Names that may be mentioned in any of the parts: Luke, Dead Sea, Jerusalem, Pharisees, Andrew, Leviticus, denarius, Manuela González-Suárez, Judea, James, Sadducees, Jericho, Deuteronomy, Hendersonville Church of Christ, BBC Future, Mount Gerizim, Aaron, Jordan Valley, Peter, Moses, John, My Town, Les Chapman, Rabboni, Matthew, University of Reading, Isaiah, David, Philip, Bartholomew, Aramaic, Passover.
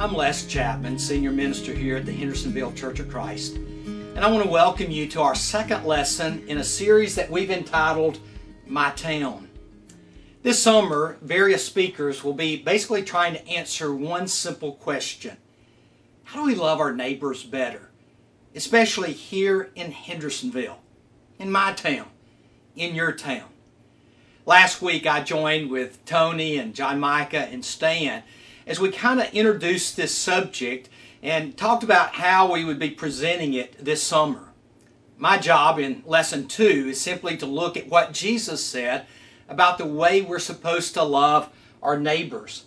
I'm Les Chapman, Senior Minister here at the Hendersonville Church of Christ, and I want to welcome you to our second lesson in a series that we've entitled, My Town. This summer, various speakers will be basically trying to answer one simple question. How do we love our neighbors better? Especially here in Hendersonville, in my town, in your town. Last week I joined with Tony and John Micah and Stan as we kind of introduced this subject and talked about how we would be presenting it this summer. My job in lesson 2 is simply to look at what Jesus said about the way we're supposed to love our neighbors.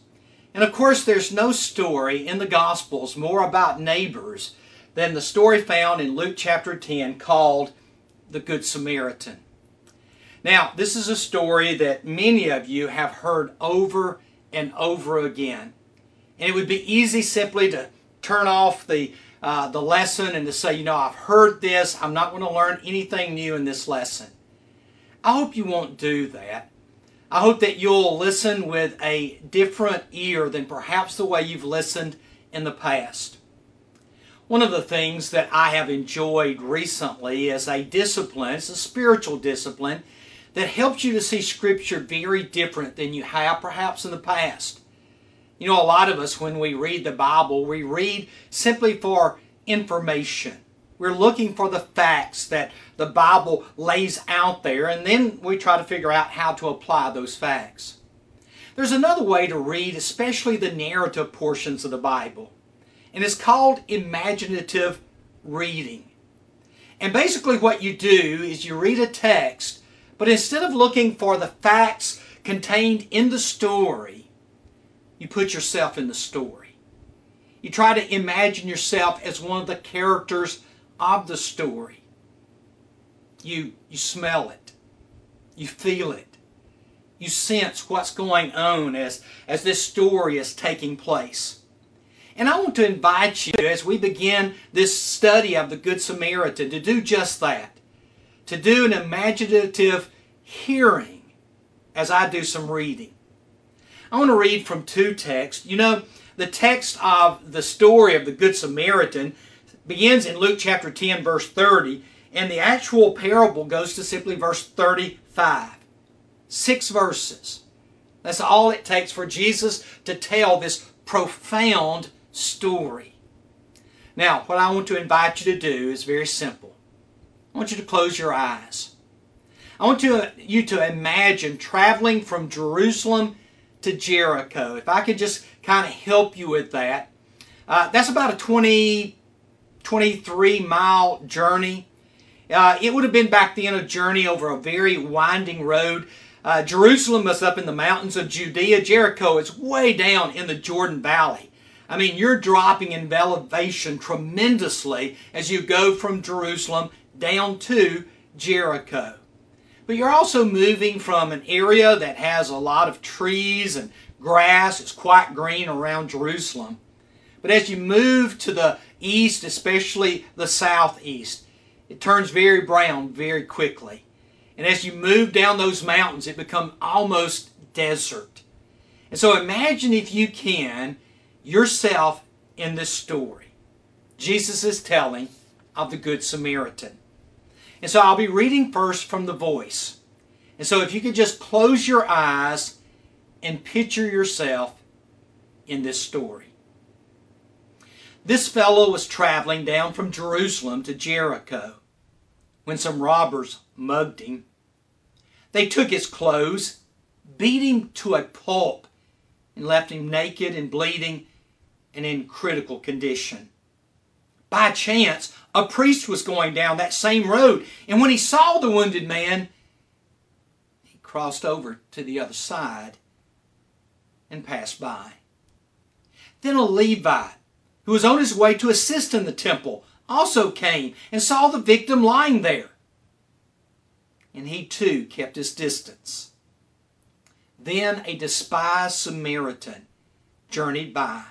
And of course there's no story in the Gospels more about neighbors than the story found in Luke chapter 10 called the Good Samaritan. Now, this is a story that many of you have heard over and over again. And it would be easy simply to turn off the lesson and to say, you know, I've heard this. I'm not going to learn anything new in this lesson. I hope you won't do that. I hope that you'll listen with a different ear than perhaps the way you've listened in the past. One of the things that I have enjoyed recently is a discipline, it's a spiritual discipline, that helps you to see Scripture very different than you have perhaps in the past. You know, a lot of us, when we read the Bible, we read simply for information. We're looking for the facts that the Bible lays out there, and then we try to figure out how to apply those facts. There's another way to read, especially the narrative portions of the Bible. And it's called imaginative reading. And basically what you do is you read a text, but instead of looking for the facts contained in the story, you put yourself in the story. You try to imagine yourself as one of the characters of the story. You smell it. You feel it. You sense what's going on as this story is taking place. And I want to invite you, as we begin this study of the Good Samaritan, to do just that. To do an imaginative hearing as I do some reading. I want to read from two texts. You know, the text of the story of the Good Samaritan begins in Luke chapter 10, verse 30, and the actual parable goes to simply verse 35. 6 verses. That's all it takes for Jesus to tell this profound story. Now, what I want to invite you to do is very simple. I want you to close your eyes. I want you to imagine traveling from Jerusalem to Jericho. If I could just kind of help you with that. That's about a 23-mile journey. It would have been back then a journey over a very winding road. Jerusalem is up in the mountains of Judea. Jericho is way down in the Jordan Valley. I mean, you're dropping in elevation tremendously as you go from Jerusalem down to Jericho. But you're also moving from an area that has a lot of trees and grass. It's quite green around Jerusalem. But as you move to the east, especially the southeast, it turns very brown very quickly. And as you move down those mountains, it becomes almost desert. And so imagine, if you can, yourself in this story Jesus is telling of the Good Samaritan. And so I'll be reading first from the voice. And so if you could just close your eyes and picture yourself in this story. This fellow was traveling down from Jerusalem to Jericho when some robbers mugged him. They took his clothes, beat him to a pulp, and left him naked and bleeding and in critical condition. By chance, a priest was going down that same road, and when he saw the wounded man, he crossed over to the other side and passed by. Then a Levite, who was on his way to assist in the temple, also came and saw the victim lying there. And he too kept his distance. Then a despised Samaritan journeyed by.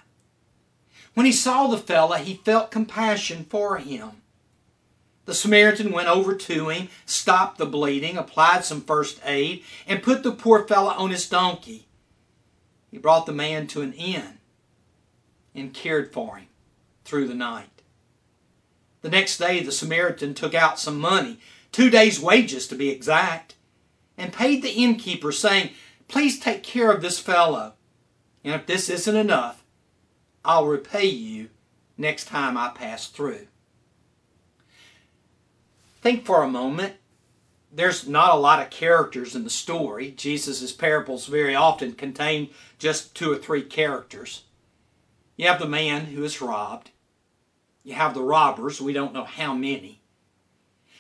When he saw the fellow, he felt compassion for him. The Samaritan went over to him, stopped the bleeding, applied some first aid, and put the poor fellow on his donkey. He brought the man to an inn and cared for him through the night. The next day the Samaritan took out some money, 2 days' wages to be exact, and paid the innkeeper, saying, "Please take care of this fellow, and if this isn't enough, I'll repay you next time I pass through." Think for a moment. There's not a lot of characters in the story. Jesus' parables very often contain just 2 or 3 characters. You have the man who is robbed. You have the robbers. We don't know how many.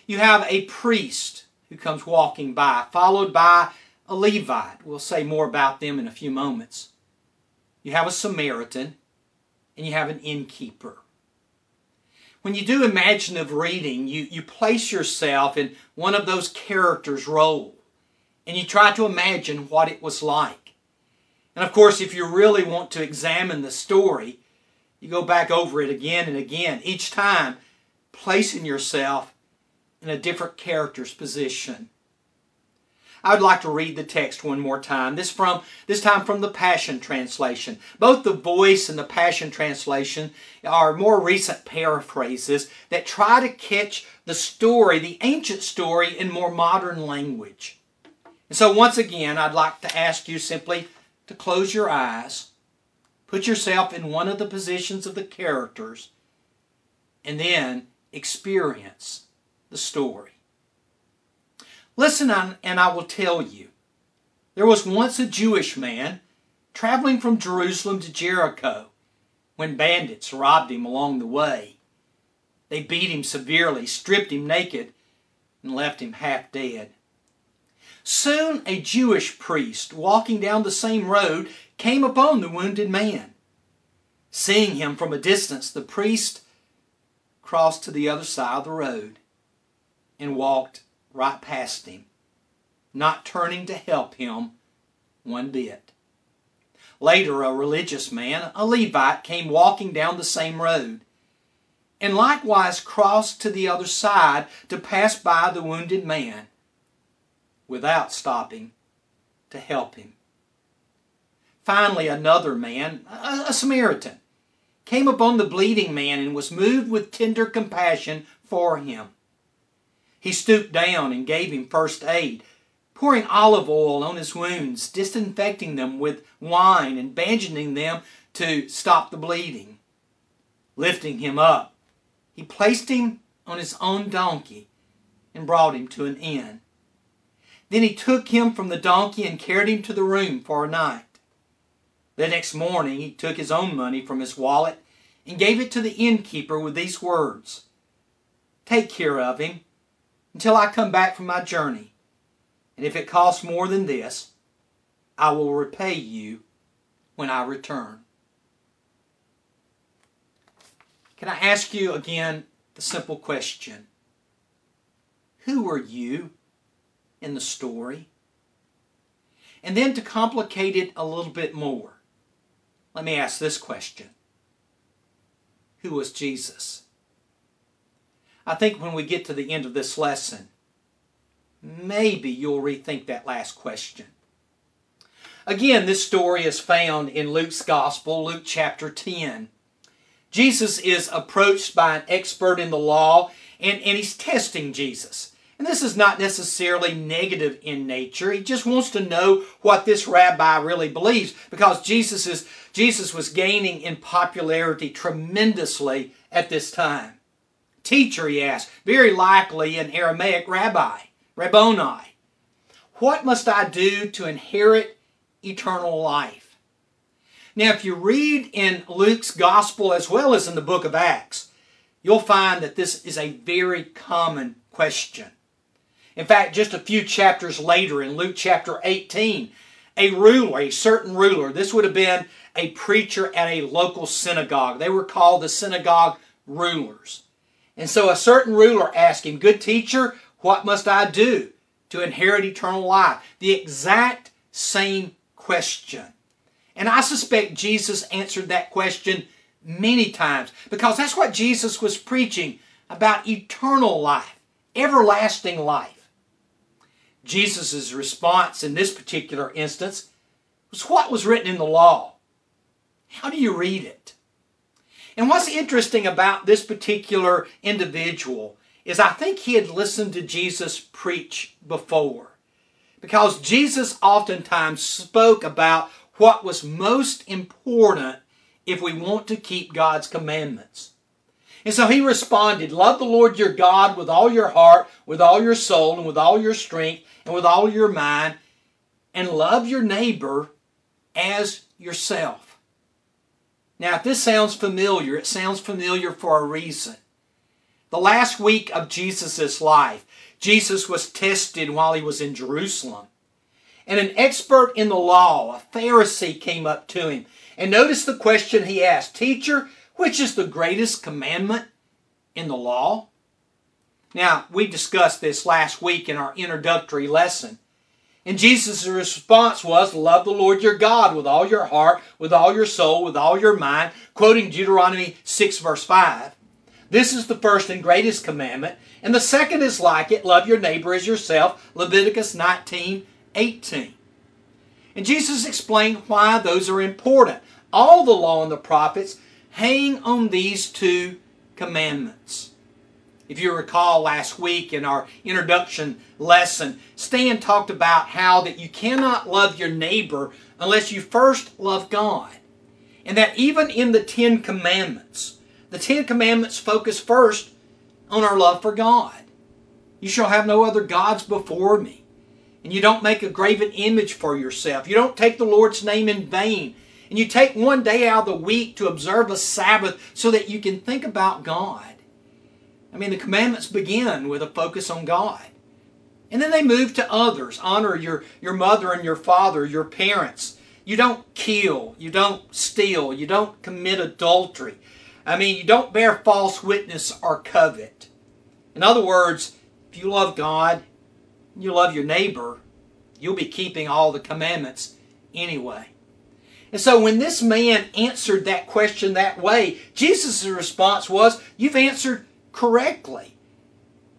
You have a priest who comes walking by, followed by a Levite. We'll say more about them in a few moments. You have a Samaritan, and you have an innkeeper. When you do imaginative reading, you place yourself in one of those characters' role, and you try to imagine what it was like. And of course, if you really want to examine the story, you go back over it again and again, each time placing yourself in a different character's position. I would like to read the text one more time, this time from the Passion Translation. Both the Voice and the Passion Translation are more recent paraphrases that try to catch the story, the ancient story, in more modern language. And so once again, I'd like to ask you simply to close your eyes, put yourself in one of the positions of the characters, and then experience the story. "Listen, and I will tell you. There was once a Jewish man traveling from Jerusalem to Jericho when bandits robbed him along the way. They beat him severely, stripped him naked, and left him half dead. Soon a Jewish priest walking down the same road came upon the wounded man. Seeing him from a distance, the priest crossed to the other side of the road and walked right past him, not turning to help him one bit. Later, a religious man, a Levite, came walking down the same road and likewise crossed to the other side to pass by the wounded man without stopping to help him. Finally, another man, a Samaritan, came upon the bleeding man and was moved with tender compassion for him. He stooped down and gave him first aid, pouring olive oil on his wounds, disinfecting them with wine and bandaging them to stop the bleeding. Lifting him up, he placed him on his own donkey and brought him to an inn. Then he took him from the donkey and carried him to the room for a night. The next morning he took his own money from his wallet and gave it to the innkeeper with these words, 'Take care of him until I come back from my journey, and if it costs more than this, I will repay you when I return.'" Can I ask you again the simple question? Who were you in the story? And then to complicate it a little bit more, let me ask this question. Who was Jesus? I think when we get to the end of this lesson, maybe you'll rethink that last question. Again, this story is found in Luke's Gospel, Luke chapter 10. Jesus is approached by an expert in the law, and he's testing Jesus. And this is not necessarily negative in nature. He just wants to know what this rabbi really believes, because Jesus was gaining in popularity tremendously at this time. "Teacher," he asked, very likely an Aramaic Rabboni, "what must I do to inherit eternal life?" Now, if you read in Luke's Gospel as well as in the book of Acts, you'll find that this is a very common question. In fact, just a few chapters later in Luke chapter 18, a certain ruler, this would have been a preacher at a local synagogue. They were called the synagogue rulers. And so a certain ruler asked him, "Good teacher, what must I do to inherit eternal life?" The exact same question. And I suspect Jesus answered that question many times, because that's what Jesus was preaching about: eternal life, everlasting life. Jesus' response in this particular instance was what was written in the law. How do you read it? And what's interesting about this particular individual is I think he had listened to Jesus preach before, because Jesus oftentimes spoke about what was most important if we want to keep God's commandments. And so he responded, love the Lord your God with all your heart, with all your soul, and with all your strength, and with all your mind, and love your neighbor as yourself. Now, if this sounds familiar, it sounds familiar for a reason. The last week of Jesus' life, Jesus was tested while he was in Jerusalem. And an expert in the law, a Pharisee, came up to him. And notice the question he asked, Teacher, which is the greatest commandment in the law? Now, we discussed this last week in our introductory lesson. And Jesus' response was, love the Lord your God with all your heart, with all your soul, with all your mind, quoting Deuteronomy 6 verse 5. This is the first and greatest commandment. And the second is like it, love your neighbor as yourself, Leviticus 19:18. And Jesus explained why those are important. All the law and the prophets hang on these two commandments. If you recall last week in our introduction lesson, Stan talked about how that you cannot love your neighbor unless you first love God. And that even in the Ten Commandments focus first on our love for God. You shall have no other gods before me. And you don't make a graven image for yourself. You don't take the Lord's name in vain. And you take one day out of the week to observe a Sabbath so that you can think about God. I mean, the commandments begin with a focus on God. And then they move to others. Honor your mother and your father, your parents. You don't kill. You don't steal. You don't commit adultery. I mean, you don't bear false witness or covet. In other words, if you love God, you love your neighbor, you'll be keeping all the commandments anyway. And so when this man answered that question that way, Jesus' response was, you've answered correctly.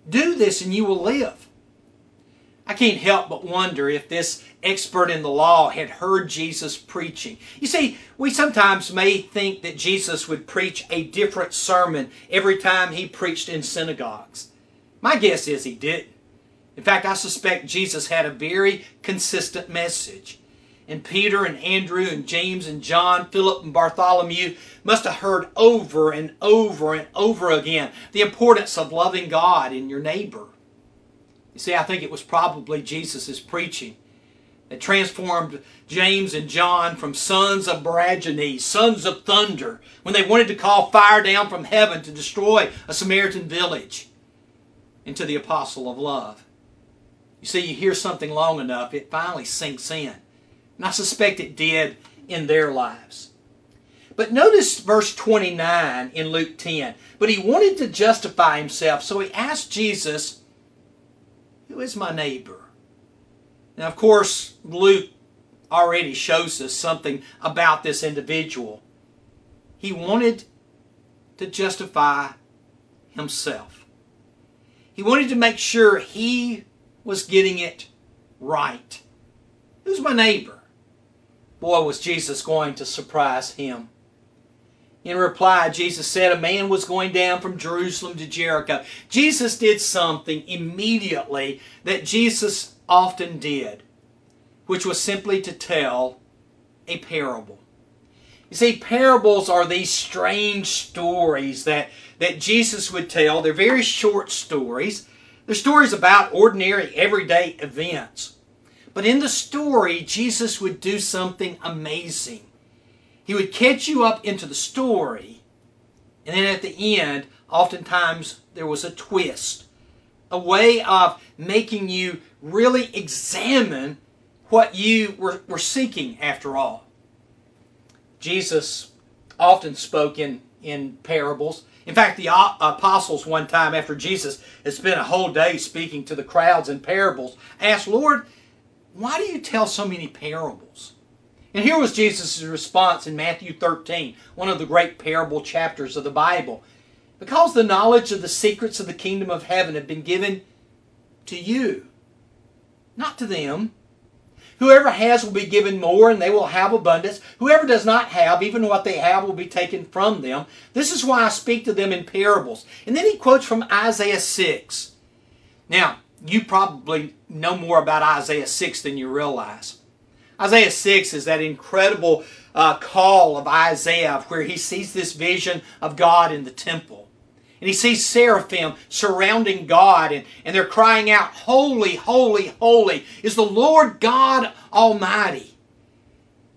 Do this and you will live. I can't help but wonder if this expert in the law had heard Jesus preaching. You see, we sometimes may think that Jesus would preach a different sermon every time he preached in synagogues. My guess is he didn't. In fact, I suspect Jesus had a very consistent message. And Peter and Andrew and James and John, Philip and Bartholomew must have heard over and over and over again the importance of loving God and your neighbor. You see, I think it was probably Jesus' preaching that transformed James and John from sons of Baraginus, sons of thunder, when they wanted to call fire down from heaven to destroy a Samaritan village, into the apostle of love. You see, you hear something long enough, it finally sinks in. And I suspect it did in their lives. But notice verse 29 in Luke 10. But he wanted to justify himself, so he asked Jesus, who is my neighbor? Now, of course, Luke already shows us something about this individual. He wanted to justify himself. He wanted to make sure he was getting it right. Who's my neighbor? Boy, was Jesus going to surprise him. In reply, Jesus said a man was going down from Jerusalem to Jericho. Jesus did something immediately that Jesus often did, which was simply to tell a parable. You see, parables are these strange stories that Jesus would tell. They're very short stories. They're stories about ordinary, everyday events. But in the story, Jesus would do something amazing. He would catch you up into the story, and then at the end, oftentimes there was a twist, a way of making you really examine what you were seeking after all. Jesus often spoke in parables. In fact, the apostles one time after Jesus had spent a whole day speaking to the crowds in parables, asked, Lord, why do you tell so many parables? And here was Jesus' response in Matthew 13, one of the great parable chapters of the Bible. Because the knowledge of the secrets of the kingdom of heaven have been given to you, not to them, Whoever has will be given more, and they will have abundance. Whoever does not have, even what they have will be taken from them. This is why I speak to them in parables. And then he quotes from Isaiah 6. Now, you probably know more about Isaiah 6 than you realize. Isaiah 6 is that incredible call of Isaiah where he sees this vision of God in the temple. And he sees seraphim surrounding God, and they're crying out, "Holy, holy, holy is the Lord God Almighty."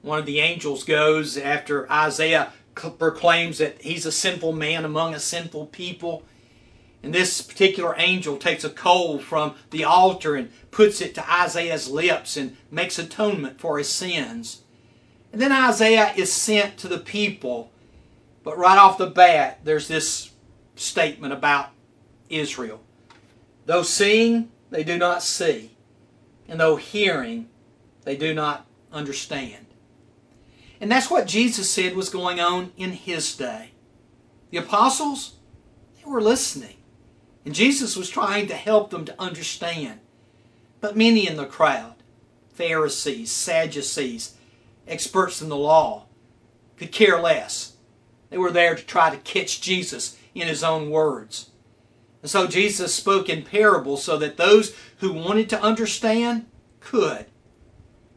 One of the angels goes after Isaiah proclaims that he's a sinful man among a sinful people. And this particular angel takes a coal from the altar and puts it to Isaiah's lips and makes atonement for his sins. And then Isaiah is sent to the people. But right off the bat, there's this statement about Israel. Though seeing, they do not see. And though hearing, they do not understand. And that's what Jesus said was going on in his day. The apostles, they were listening. And Jesus was trying to help them to understand. But many in the crowd, Pharisees, Sadducees, experts in the law, could care less. They were there to try to catch Jesus in his own words. And so Jesus spoke in parables so that those who wanted to understand could.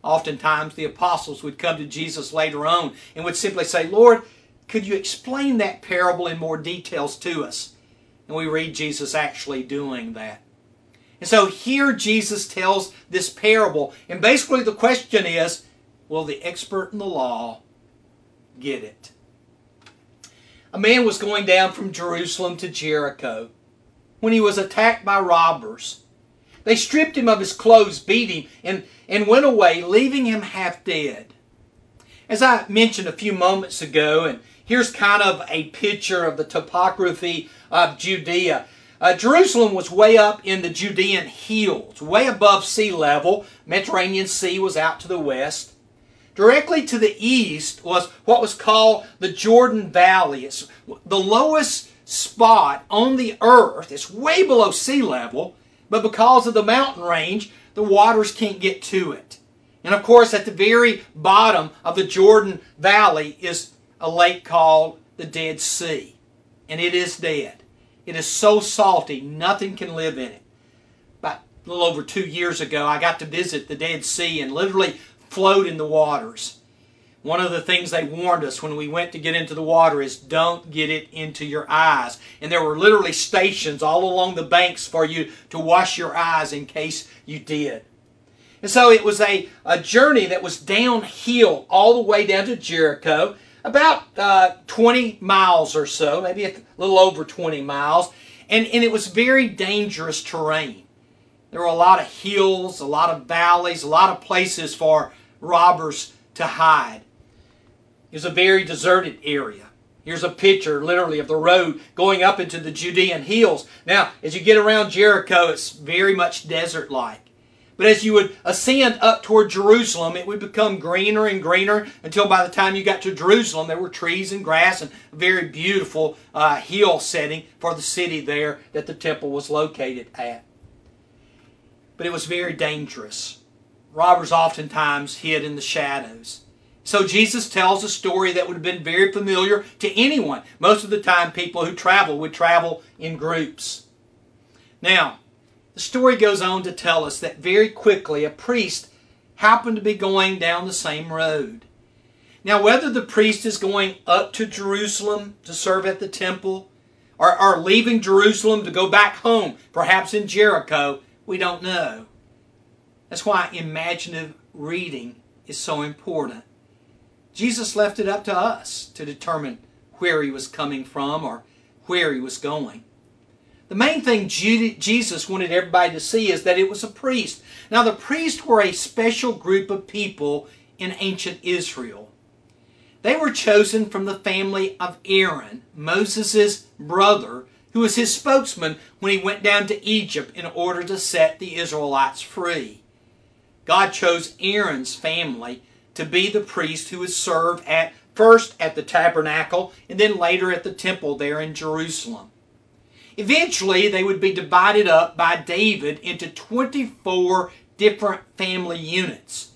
Oftentimes the apostles would come to Jesus later on and would simply say, "Lord, could you explain that parable in more details to us?" And we read Jesus actually doing that. And so here Jesus tells this parable, and basically the question is, will the expert in the law get it? A man was going down from Jerusalem to Jericho when he was attacked by robbers. They stripped him of his clothes, beat him, and went away, leaving him half dead. As I mentioned a few moments ago, and here's kind of a picture of the topography of Judea. Jerusalem was way up in the Judean hills, way above sea level. Mediterranean Sea was out to the west. Directly to the east was what was called the Jordan Valley. It's the lowest spot on the earth. It's way below sea level, but because of the mountain range, the waters can't get to it. And of course, at the very bottom of the Jordan Valley is a lake called the Dead Sea. And it is dead. It is so salty, nothing can live in it. About a little over 2 years ago, I got to visit the Dead Sea and literally float in the waters. One of the things they warned us when we went to get into the water is don't get it into your eyes. And there were literally stations all along the banks for you to wash your eyes in case you did. And so it was a journey that was downhill all the way down to Jericho, about 20 miles or so, maybe a little over 20 miles. And it was very dangerous terrain. There were a lot of hills, a lot of valleys, a lot of places for robbers to hide. It was a very deserted area. Here's a picture literally of the road going up into the Judean hills. Now, as you get around Jericho, it's very much desert-like. But as you would ascend up toward Jerusalem, it would become greener and greener until by the time you got to Jerusalem, there were trees and grass and a very beautiful hill setting for the city there that the temple was located at. But it was very dangerous. Robbers oftentimes hid in the shadows. So Jesus tells a story that would have been very familiar to anyone. Most of the time people who travel would travel in groups. Now, the story goes on to tell us that very quickly a priest happened to be going down the same road. Now, whether the priest is going up to Jerusalem to serve at the temple or leaving Jerusalem to go back home, perhaps in Jericho, we don't know. That's why imaginative reading is so important. Jesus left it up to us to determine where he was coming from or where he was going. The main thing Jesus wanted everybody to see is that it was a priest. Now, the priests were a special group of people in ancient Israel. They were chosen from the family of Aaron, Moses' brother, who was his spokesman when he went down to Egypt in order to set the Israelites free. God chose Aaron's family to be the priest who would serve at first at the tabernacle and then later at the temple there in Jerusalem. Eventually, they would be divided up by David into 24 different family units.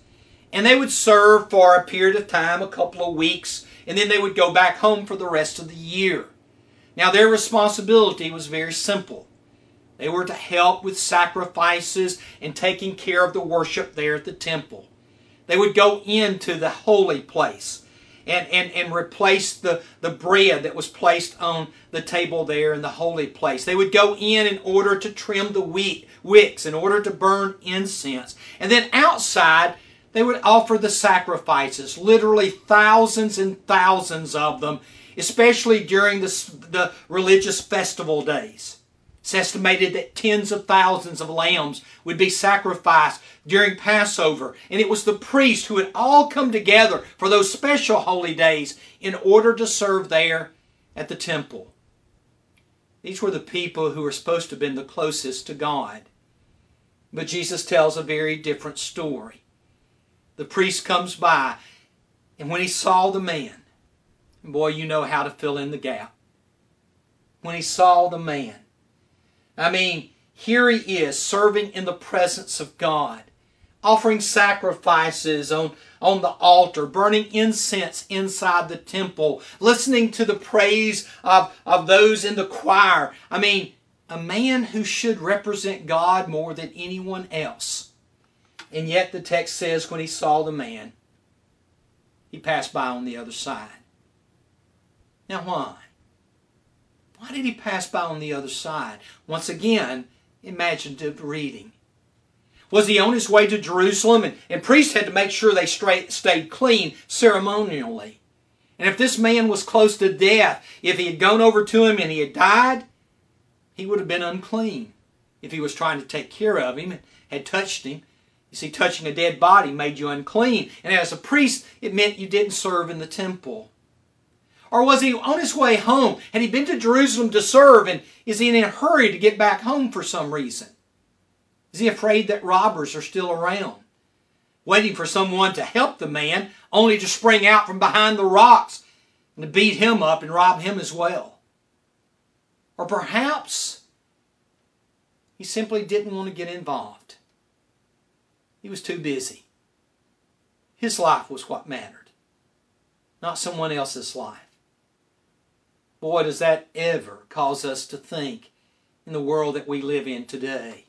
And they would serve for a period of time, a couple of weeks, and then they would go back home for the rest of the year. Now their responsibility was very simple. They were to help with sacrifices and taking care of the worship there at the temple. They would go into the holy place and replace the bread that was placed on the table there in the holy place. They would go in order to trim the wicks, in order to burn incense. And then outside, they would offer the sacrifices, literally thousands and thousands of them, especially during the religious festival days. It's estimated that tens of thousands of lambs would be sacrificed during Passover. And it was the priests who would all come together for those special holy days in order to serve there at the temple. These were the people who were supposed to have been the closest to God. But Jesus tells a very different story. The priest comes by, and when he saw the man, and boy, you know how to fill in the gap. When he saw the man, I mean, here he is serving in the presence of God, offering sacrifices on the altar, burning incense inside the temple, listening to the praise of those in the choir. I mean, a man who should represent God more than anyone else. And yet the text says when he saw the man, he passed by on the other side. Now why? Why did he pass by on the other side? Once again, imaginative reading. Was he on his way to Jerusalem? And priests had to make sure they stayed clean ceremonially. And if this man was close to death, if he had gone over to him and he had died, he would have been unclean. If he was trying to take care of him and had touched him. You see, touching a dead body made you unclean. And as a priest, it meant you didn't serve in the temple. Or was he on his way home? Had he been to Jerusalem to serve, and is he in a hurry to get back home for some reason? Is he afraid that robbers are still around, waiting for someone to help the man, only to spring out from behind the rocks and to beat him up and rob him as well? Or perhaps he simply didn't want to get involved. He was too busy. His life was what mattered, not someone else's life. Boy, does that ever cause us to think in the world that we live in today.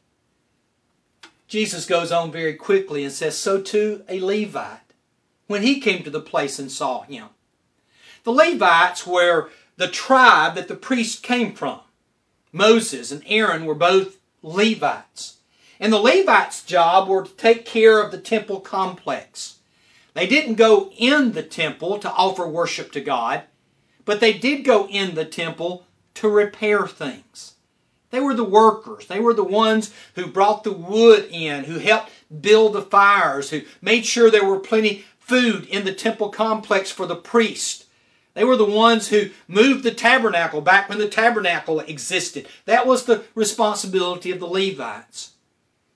Jesus goes on very quickly and says, so too a Levite, when he came to the place and saw him. The Levites were the tribe that the priest came from. Moses and Aaron were both Levites. And the Levites' job were to take care of the temple complex. They didn't go in the temple to offer worship to God, but they did go in the temple to repair things. They were the workers. They were the ones who brought the wood in, who helped build the fires, who made sure there were plenty of food in the temple complex for the priest. They were the ones who moved the tabernacle back when the tabernacle existed. That was the responsibility of the Levites.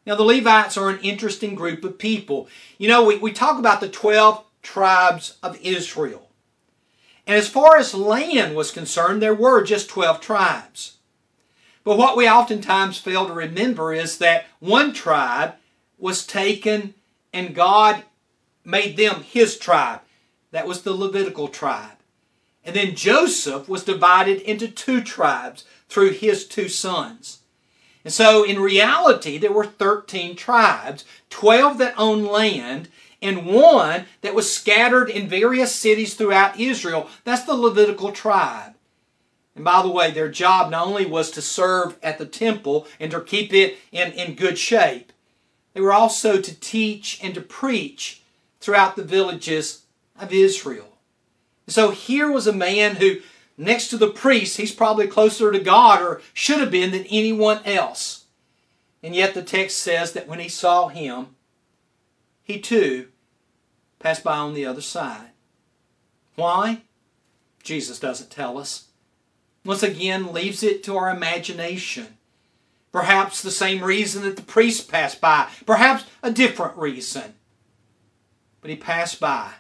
Now the Levites are an interesting group of people. You know, we talk about the 12 tribes of Israel. And as far as land was concerned, there were just 12 tribes. But what we oftentimes fail to remember is that one tribe was taken and God made them his tribe. That was the Levitical tribe. And then Joseph was divided into two tribes through his two sons. And so in reality, there were 13 tribes, 12 that owned land, and one that was scattered in various cities throughout Israel. That's the Levitical tribe. And by the way, their job not only was to serve at the temple and to keep it in good shape, they were also to teach and to preach throughout the villages of Israel. And so here was a man who, next to the priest, he's probably closer to God or should have been than anyone else. And yet the text says that when he saw him, he too passed by on the other side. Why? Jesus doesn't tell us. Once again, leaves it to our imagination. Perhaps the same reason that the priest passed by. Perhaps a different reason. But he passed by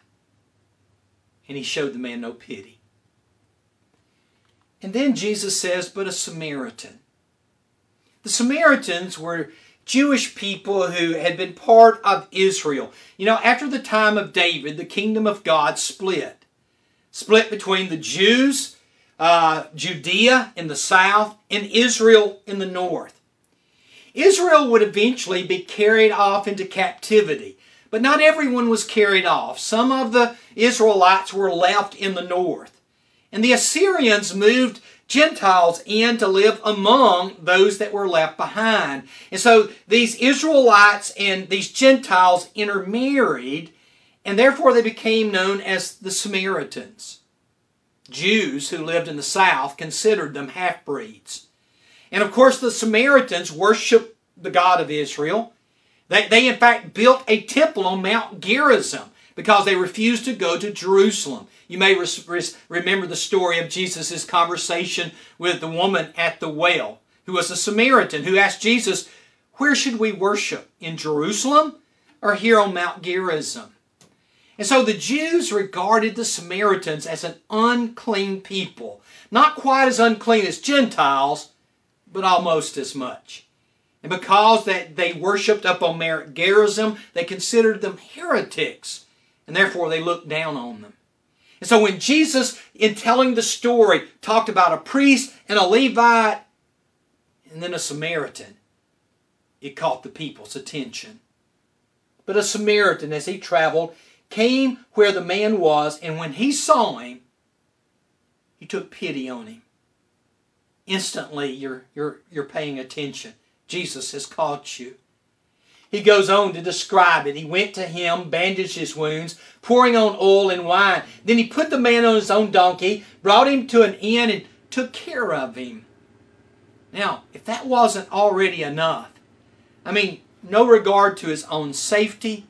and he showed the man no pity. And then Jesus says, but a Samaritan. The Samaritans were Jewish people who had been part of Israel. You know, after the time of David, the kingdom of God split. Split between the Jews, Judea in the south, and Israel in the north. Israel would eventually be carried off into captivity. But not everyone was carried off. Some of the Israelites were left in the north. And the Assyrians moved Gentiles in to live among those that were left behind. And so these Israelites and these Gentiles intermarried, and therefore they became known as the Samaritans. Jews who lived in the south considered them half-breeds. And of course the Samaritans worshiped the God of Israel. They in fact built a temple on Mount Gerizim because they refused to go to Jerusalem. You may remember the story of Jesus' conversation with the woman at the well, who was a Samaritan, who asked Jesus, where should we worship, in Jerusalem or here on Mount Gerizim? And so the Jews regarded the Samaritans as an unclean people. Not quite as unclean as Gentiles, but almost as much. And because that they worshipped up on Mount Gerizim, they considered them heretics, and therefore they looked down on them. And so when Jesus, in telling the story, talked about a priest and a Levite, and then a Samaritan, it caught the people's attention. But a Samaritan, as he traveled, came where the man was, and when he saw him, he took pity on him. Instantly, you're paying attention. Jesus has caught you. He goes on to describe it. He went to him, bandaged his wounds, pouring on oil and wine. Then he put the man on his own donkey, brought him to an inn, and took care of him. Now, if that wasn't already enough, I mean, no regard to his own safety.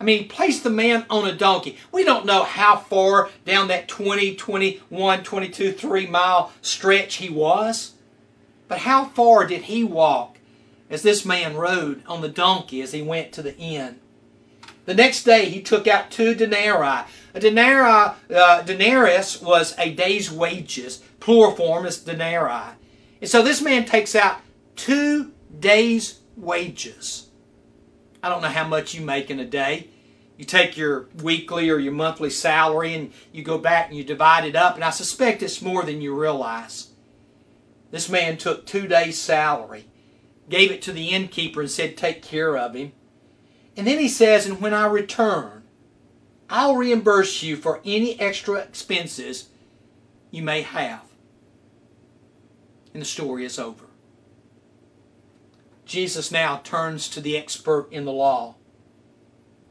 I mean, he placed the man on a donkey. We don't know how far down that 20, 21, 22, 3-mile stretch he was. But how far did he walk as this man rode on the donkey as he went to the inn? The next day he took out 2 denarii. A denarius was a day's wages. Plural form is denarii. And so this man takes out 2 days' wages. I don't know how much you make in a day. You take your weekly or your monthly salary and you go back and you divide it up, and I suspect it's more than you realize. This man took 2 days' salary, gave it to the innkeeper and said, take care of him. And then he says, and when I return, I'll reimburse you for any extra expenses you may have. And the story is over. Jesus now turns to the expert in the law.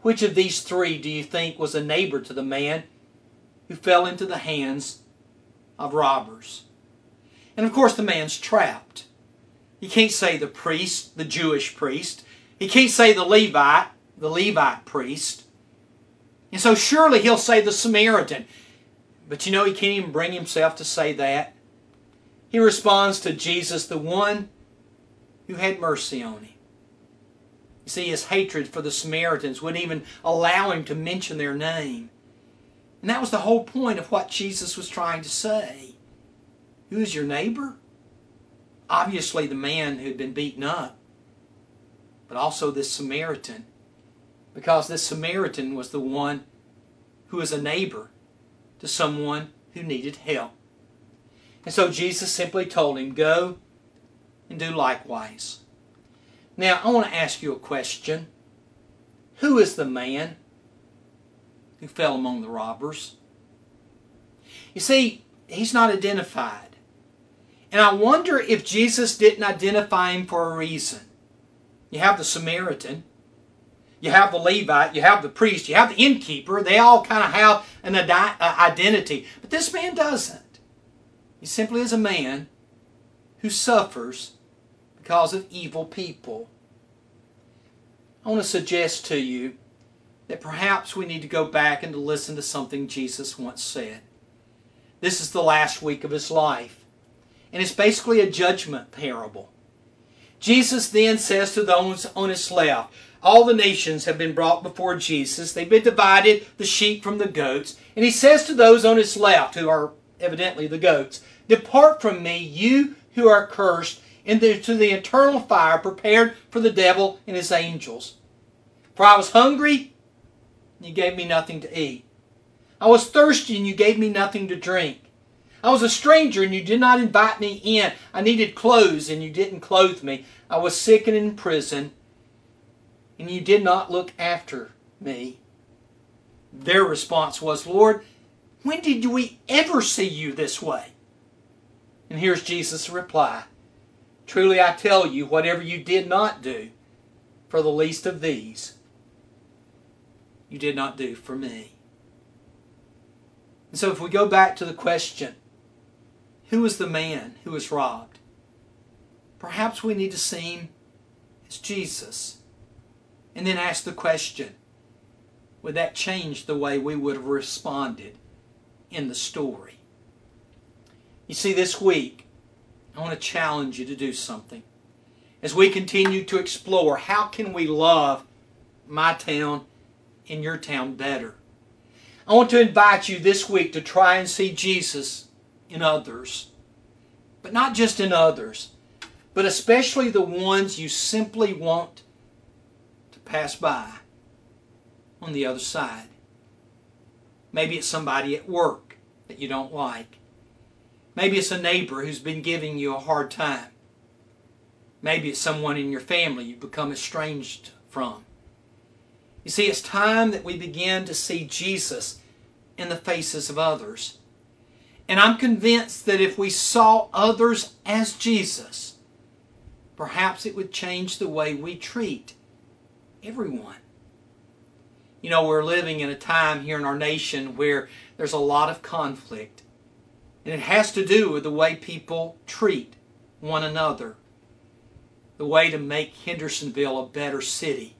Which of these three do you think was a neighbor to the man who fell into the hands of robbers? And of course the man's trapped. He can't say the priest, the Jewish priest. He can't say the Levite priest. And so surely he'll say the Samaritan. But you know, he can't even bring himself to say that. He responds to Jesus, the one who had mercy on him. You see, his hatred for the Samaritans wouldn't even allow him to mention their name. And that was the whole point of what Jesus was trying to say. Who is your neighbor? Obviously the man who had been beaten up, but also this Samaritan, because this Samaritan was the one who was a neighbor to someone who needed help. And so Jesus simply told him, go and do likewise. Now, I want to ask you a question. Who is the man who fell among the robbers? You see, he's not identified. And I wonder if Jesus didn't identify him for a reason. You have the Samaritan, you have the Levite, you have the priest, you have the innkeeper. They all kind of have an identity. But this man doesn't. He simply is a man who suffers because of evil people. I want to suggest to you that perhaps we need to go back and to listen to something Jesus once said. This is the last week of his life. And it's basically a judgment parable. Jesus then says to those on his left, all the nations have been brought before Jesus. They've been divided, the sheep from the goats. And he says to those on his left, who are evidently the goats, depart from me, you who are cursed, into the eternal fire prepared for the devil and his angels. For I was hungry, and you gave me nothing to eat. I was thirsty, and you gave me nothing to drink. I was a stranger, and you did not invite me in. I needed clothes, and you didn't clothe me. I was sick and in prison, and you did not look after me. Their response was, Lord, when did we ever see you this way? And here's Jesus' reply. Truly I tell you, whatever you did not do for the least of these, you did not do for me. And so if we go back to the question, who was the man who was robbed? Perhaps we need to see him as Jesus. And then ask the question, would that change the way we would have responded in the story? You see, this week, I want to challenge you to do something. As we continue to explore, how can we love my town and your town better? I want to invite you this week to try and see Jesus in others. But not just in others, but especially the ones you simply want to pass by on the other side. Maybe it's somebody at work that you don't like. Maybe it's a neighbor who's been giving you a hard time. Maybe it's someone in your family you've become estranged from. You see, it's time that we begin to see Jesus in the faces of others. And I'm convinced that if we saw others as Jesus, perhaps it would change the way we treat everyone. You know, we're living in a time here in our nation where there's a lot of conflict. And it has to do with the way people treat one another. The way to make Hendersonville a better city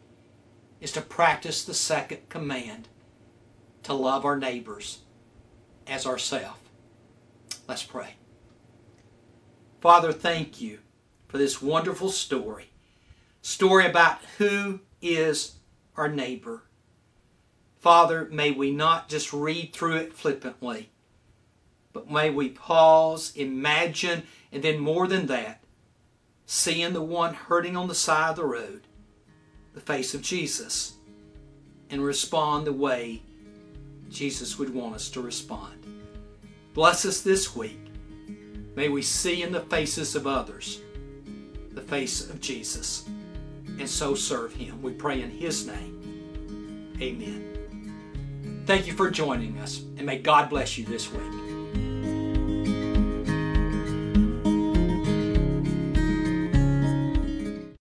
is to practice the second command, to love our neighbors as ourselves. Let's pray. Father, thank you for this wonderful story. Story about who is our neighbor. Father, may we not just read through it flippantly, but may we pause, imagine, and then more than that, seeing the one hurting on the side of the road, the face of Jesus, and respond the way Jesus would want us to respond. Bless us this week. May we see in the faces of others the face of Jesus, and so serve Him. We pray in His name. Amen. Thank you for joining us, and may God bless you this week.